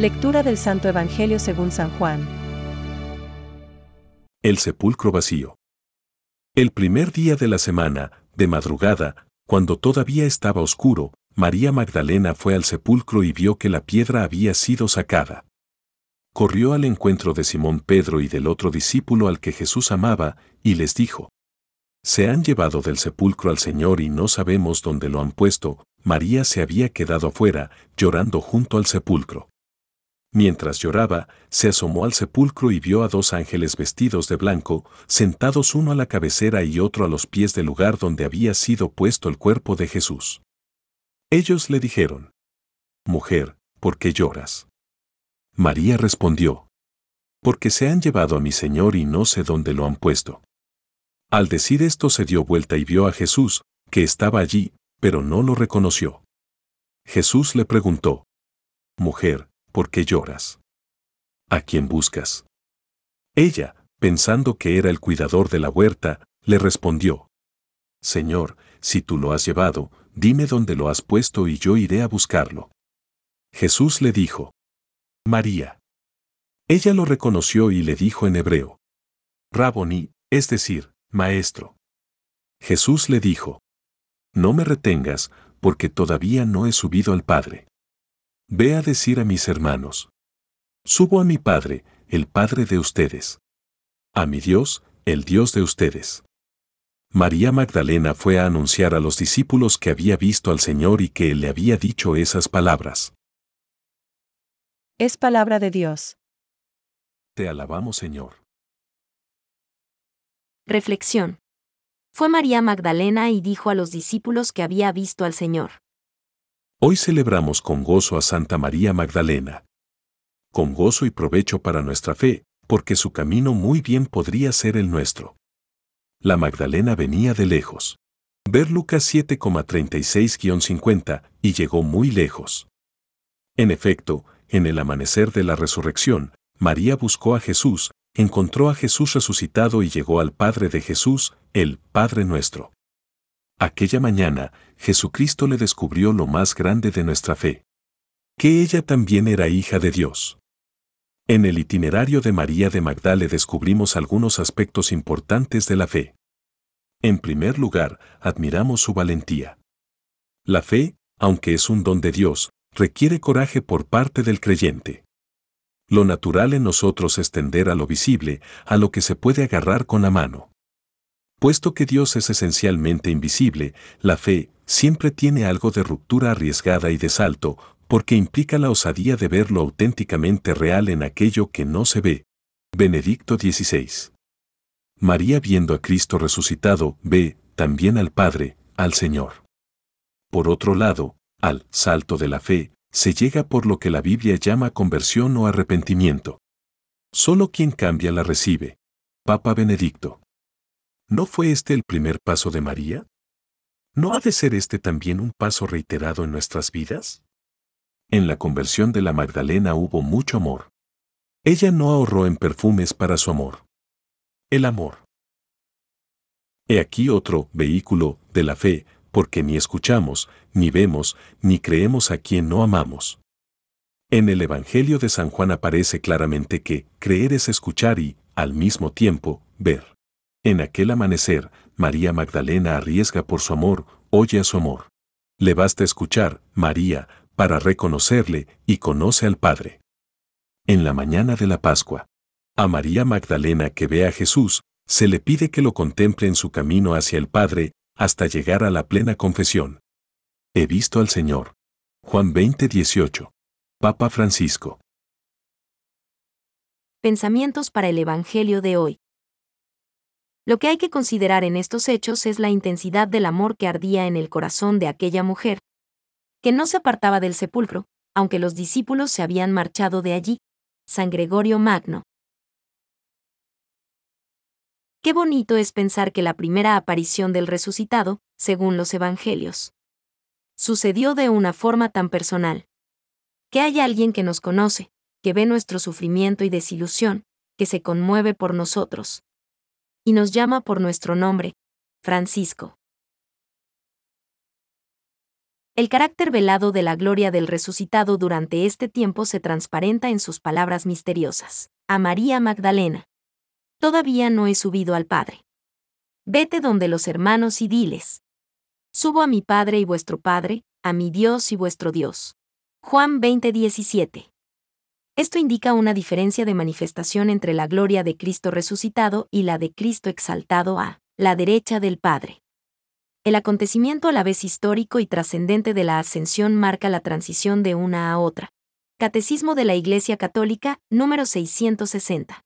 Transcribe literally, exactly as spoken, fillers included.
Lectura del Santo Evangelio según San Juan. El sepulcro vacío. El primer día de la semana, de madrugada, cuando todavía estaba oscuro, María Magdalena fue al sepulcro y vio que la piedra había sido sacada. Corrió al encuentro de Simón Pedro y del otro discípulo al que Jesús amaba, y les dijo: «Se han llevado del sepulcro al Señor y no sabemos dónde lo han puesto». María se había quedado afuera, llorando junto al sepulcro. Mientras lloraba, se asomó al sepulcro y vio a dos ángeles vestidos de blanco, sentados uno a la cabecera y otro a los pies del lugar donde había sido puesto el cuerpo de Jesús. Ellos le dijeron: «Mujer, ¿por qué lloras?». María respondió: «Porque se han llevado a mi Señor y no sé dónde lo han puesto». Al decir esto se dio vuelta y vio a Jesús, que estaba allí, pero no lo reconoció. Jesús le preguntó: «Mujer, ¿por qué lloras? ¿A quién buscas?». Ella, pensando que era el cuidador de la huerta, le respondió: «Señor, si tú lo has llevado, dime dónde lo has puesto y yo iré a buscarlo». Jesús le dijo: «María». Ella lo reconoció y le dijo en hebreo: «Rabboni», es decir, maestro. Jesús le dijo: «No me retengas, porque todavía no he subido al Padre. Ve a decir a mis hermanos: subo a mi Padre, el Padre de ustedes, a mi Dios, el Dios de ustedes». María Magdalena fue a anunciar a los discípulos que había visto al Señor y que le había dicho esas palabras. Es palabra de Dios. Te alabamos, Señor. Reflexión. Fue María Magdalena y dijo a los discípulos que había visto al Señor. Hoy celebramos con gozo a Santa María Magdalena. Con gozo y provecho para nuestra fe, porque su camino muy bien podría ser el nuestro. La Magdalena venía de lejos. Ver Lucas siete treinta y seis cincuenta y llegó muy lejos. En efecto, en el amanecer de la resurrección, María buscó a Jesús, encontró a Jesús resucitado y llegó al Padre de Jesús, el Padre nuestro. Aquella mañana, Jesucristo le descubrió lo más grande de nuestra fe: que ella también era hija de Dios. En el itinerario de María de Magdalena descubrimos algunos aspectos importantes de la fe. En primer lugar, admiramos su valentía. La fe, aunque es un don de Dios, requiere coraje por parte del creyente. Lo natural en nosotros es tender a lo visible, a lo que se puede agarrar con la mano. Puesto que Dios es esencialmente invisible, la fe siempre tiene algo de ruptura arriesgada y de salto, porque implica la osadía de ver lo auténticamente real en aquello que no se ve. Benedicto dieciséis. María, viendo a Cristo resucitado, ve también al Padre, al Señor. Por otro lado, al salto de la fe se llega por lo que la Biblia llama conversión o arrepentimiento. Solo quien cambia la recibe. Papa Benedicto. ¿No fue este el primer paso de María? ¿No ha de ser este también un paso reiterado en nuestras vidas? En la conversión de la Magdalena hubo mucho amor. Ella no ahorró en perfumes para su amor. El amor. He aquí otro vehículo de la fe, porque ni escuchamos, ni vemos, ni creemos a quien no amamos. En el Evangelio de San Juan aparece claramente que creer es escuchar y, al mismo tiempo, ver. En aquel amanecer, María Magdalena arriesga por su amor, oye a su amor. Le basta escuchar, María, para reconocerle, y conoce al Padre. En la mañana de la Pascua, a María Magdalena, que ve a Jesús, se le pide que lo contemple en su camino hacia el Padre, hasta llegar a la plena confesión. He visto al Señor. Juan veinte dieciocho. Papa Francisco. Pensamientos para el Evangelio de hoy. Lo que hay que considerar en estos hechos es la intensidad del amor que ardía en el corazón de aquella mujer, que no se apartaba del sepulcro, aunque los discípulos se habían marchado de allí. San Gregorio Magno. Qué bonito es pensar que la primera aparición del resucitado, según los evangelios, sucedió de una forma tan personal. Que haya alguien que nos conoce, que ve nuestro sufrimiento y desilusión, que se conmueve por nosotros y nos llama por nuestro nombre. Francisco. El carácter velado de la gloria del resucitado durante este tiempo se transparenta en sus palabras misteriosas. A María Magdalena: todavía no he subido al Padre. Vete donde los hermanos y diles: subo a mi Padre y vuestro Padre, a mi Dios y vuestro Dios. Juan veinte diecisiete. Esto indica una diferencia de manifestación entre la gloria de Cristo resucitado y la de Cristo exaltado a la derecha del Padre. El acontecimiento a la vez histórico y trascendente de la ascensión marca la transición de una a otra. Catecismo de la Iglesia Católica, número seiscientos sesenta.